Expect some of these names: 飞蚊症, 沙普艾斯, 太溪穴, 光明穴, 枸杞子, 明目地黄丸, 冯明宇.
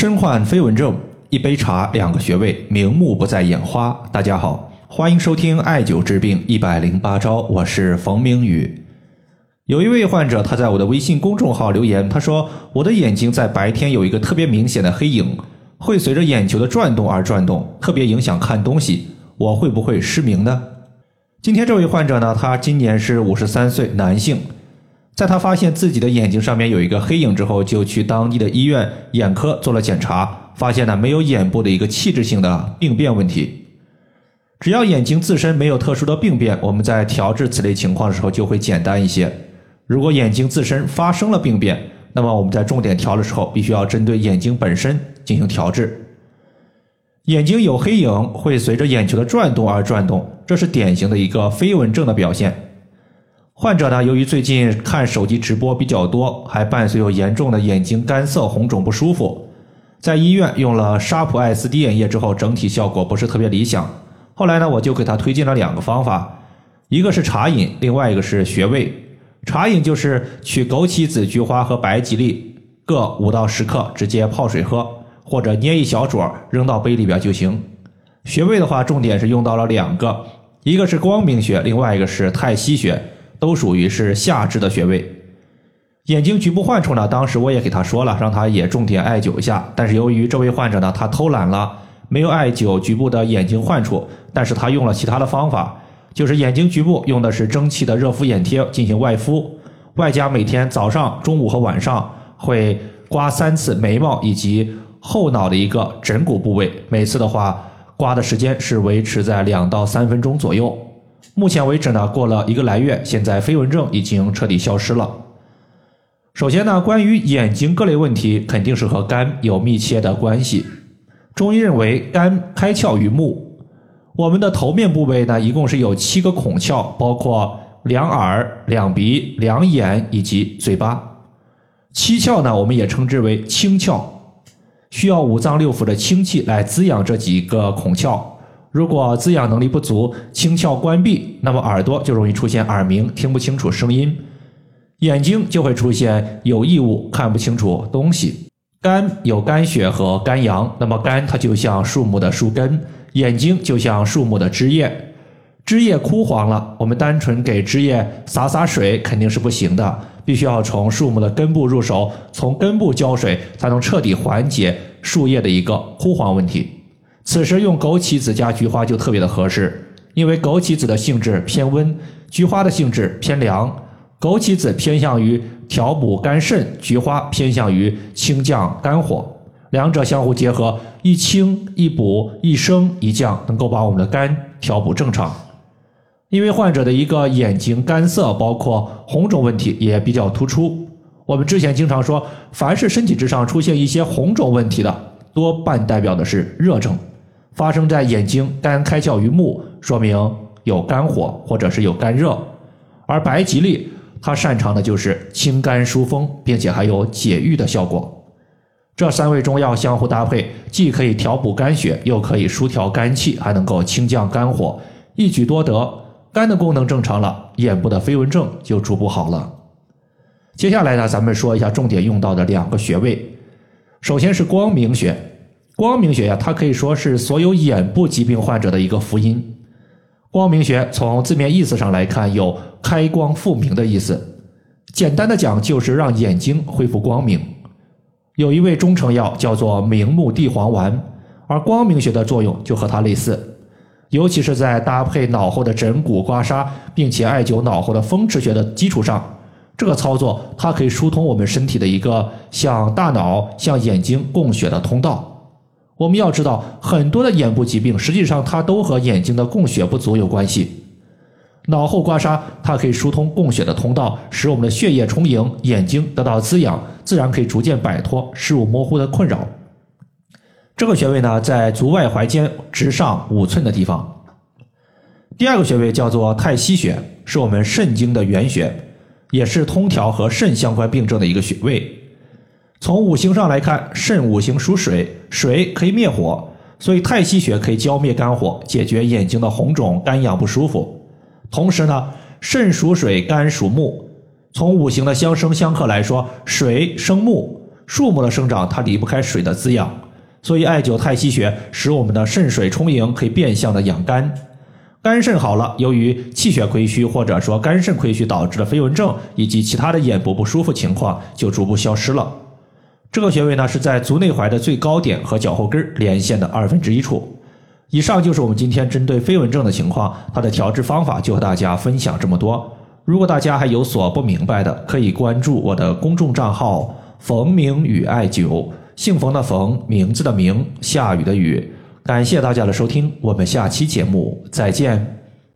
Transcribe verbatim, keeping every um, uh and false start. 身患飞蚊症，一杯茶两个穴位，名目不在眼花。大家好，欢迎收听艾灸治病一百零八招，我是冯明宇。有一位患者，他在我的微信公众号留言，他说我的眼睛在白天有一个特别明显的黑影，会随着眼球的转动而转动，特别影响看东西，我会不会失明呢？今天这位患者呢，他今年是五十三岁，男性。在他发现自己的眼睛上面有一个黑影之后，就去当地的医院眼科做了检查，发现呢没有眼部的一个器质性的病变问题。只要眼睛自身没有特殊的病变，我们在调治此类情况的时候就会简单一些。如果眼睛自身发生了病变，那么我们在重点调的时候必须要针对眼睛本身进行调治。眼睛有黑影会随着眼球的转动而转动，这是典型的一个飞蚊症的表现。患者呢，由于最近看手机直播比较多，还伴随有严重的眼睛干涩、红肿不舒服。在医院用了沙普艾斯滴眼液之后，整体效果不是特别理想。后来呢，我就给他推荐了两个方法，一个是茶饮，另外一个是穴位。茶饮就是取枸杞子、菊花和白吉利各五到十克，直接泡水喝，或者捏一小撮扔到杯里边就行。穴位的话，重点是用到了两个，一个是光明穴，另外一个是太溪穴，都属于是下肢的穴位。眼睛局部患处呢，当时我也给他说了，让他也重点艾灸一下，但是由于这位患者呢，他偷懒了，没有艾灸局部的眼睛患处，但是他用了其他的方法，就是眼睛局部用的是蒸汽的热敷眼贴进行外敷，外加每天早上、中午和晚上会刮三次眉毛以及后脑的一个枕骨部位，每次的话刮的时间是维持在两到三分钟左右。目前为止呢，过了一个来月，现在飞蚊症已经彻底消失了。首先呢，关于眼睛各类问题，肯定是和肝有密切的关系。中医认为肝开窍于目，我们的头面部位呢，一共是有七个孔窍，包括两耳、两鼻、两眼以及嘴巴。七窍呢，我们也称之为清窍，需要五脏六腑的清气来滋养这几个孔窍。如果滋养能力不足，清窍关闭，那么耳朵就容易出现耳鸣，听不清楚声音，眼睛就会出现有异物，看不清楚东西。肝有肝血和肝阳，那么肝它就像树木的树根，眼睛就像树木的枝叶。枝叶枯黄了，我们单纯给枝叶洒洒水肯定是不行的，必须要从树木的根部入手，从根部浇水，才能彻底缓解树叶的一个枯黄问题。此时用枸杞子加菊花就特别的合适，因为枸杞子的性质偏温，菊花的性质偏凉。枸杞子偏向于调补肝肾，菊花偏向于清降肝火，两者相互结合，一清一补一升一降，能够把我们的肝调补正常。因为患者的一个眼睛干涩，包括红肿问题也比较突出。我们之前经常说，凡是身体之上出现一些红肿问题的，多半代表的是热症。发生在眼睛肝开窍于目，说明有肝火或者是有肝热。而白吉利它擅长的就是清肝疏风，并且还有解郁的效果。这三味中药相互搭配，既可以调补肝血，又可以疏调肝气，还能够清降肝火，一举多得。肝的功能正常了，眼部的飞蚊症就逐步好了。接下来呢，咱们说一下重点用到的两个穴位。首先是光明穴。光明穴呀，它可以说是所有眼部疾病患者的一个福音。光明穴从字面意思上来看，有开光复明的意思。简单的讲，就是让眼睛恢复光明。有一味中成药叫做明目地黄丸，而光明穴的作用就和它类似，尤其是在搭配脑后的枕骨刮痧，并且艾灸脑后的风池穴的基础上，这个操作它可以疏通我们身体的一个向大脑、向眼睛供血的通道。我们要知道，很多的眼部疾病实际上它都和眼睛的供血不足有关系。脑后刮痧它可以疏通供血的通道，使我们的血液充盈，眼睛得到滋养，自然可以逐渐摆脱视物模糊的困扰。这个穴位呢，在足外踝尖直上五寸的地方。第二个穴位叫做太溪穴，是我们肾经的原穴，也是通调和肾相关病症的一个穴位。从五行上来看，肾五行属水，水可以灭火，所以太溪穴可以浇灭肝火，解决眼睛的红肿、肝痒不舒服。同时呢，肾属水，肝属木，从五行的相生相克来说，水生木，树木的生长它离不开水的滋养，所以艾灸太溪穴使我们的肾水充盈，可以变相的养肝。肝肾好了，由于气血亏虚或者说肝肾亏虚导致的飞蚊症以及其他的眼部不舒服情况就逐步消失了。这个穴位呢是在足内踝的最高点和脚后跟连线的二分之一处。以上就是我们今天针对飞蚊症的情况，它的调治方法就和大家分享这么多。如果大家还有所不明白的，可以关注我的公众账号冯明宇艾灸，姓冯的冯，名字的名，下雨的雨。感谢大家的收听，我们下期节目再见。